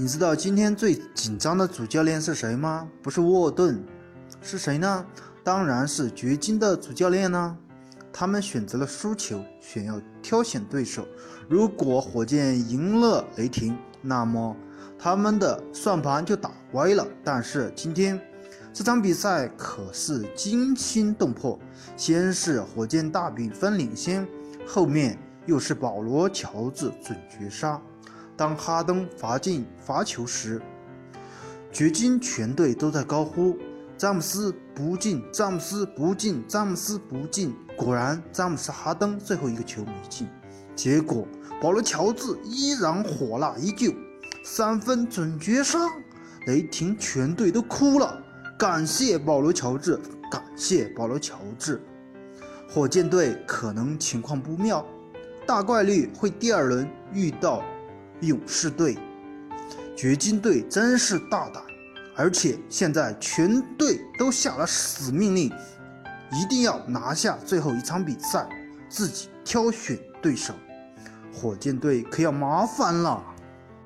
你知道今天最紧张的主教练是谁吗？不是沃顿，是谁呢？当然是掘金的主教练呢。他们选择了输球，选要挑选对手。如果火箭赢了雷霆，那么他们的算盘就打歪了。但是今天这场比赛可是惊心动魄，先是火箭大比分领先，后面又是保罗·乔治准绝杀。当哈登罚进罚球时，掘金全队都在高呼詹姆斯不进，詹姆斯不进，詹姆斯不进。果然詹姆斯哈登最后一个球没进，结果保罗乔治依然火辣依旧，三分准绝杀，雷霆全队都哭了。感谢保罗乔治，感谢保罗乔治。火箭队可能情况不妙，大概率会第二轮遇到勇士队。掘金队真是大胆，而且现在全队都下了死命令，一定要拿下最后一场比赛，自己挑选对手。火箭队可要麻烦了。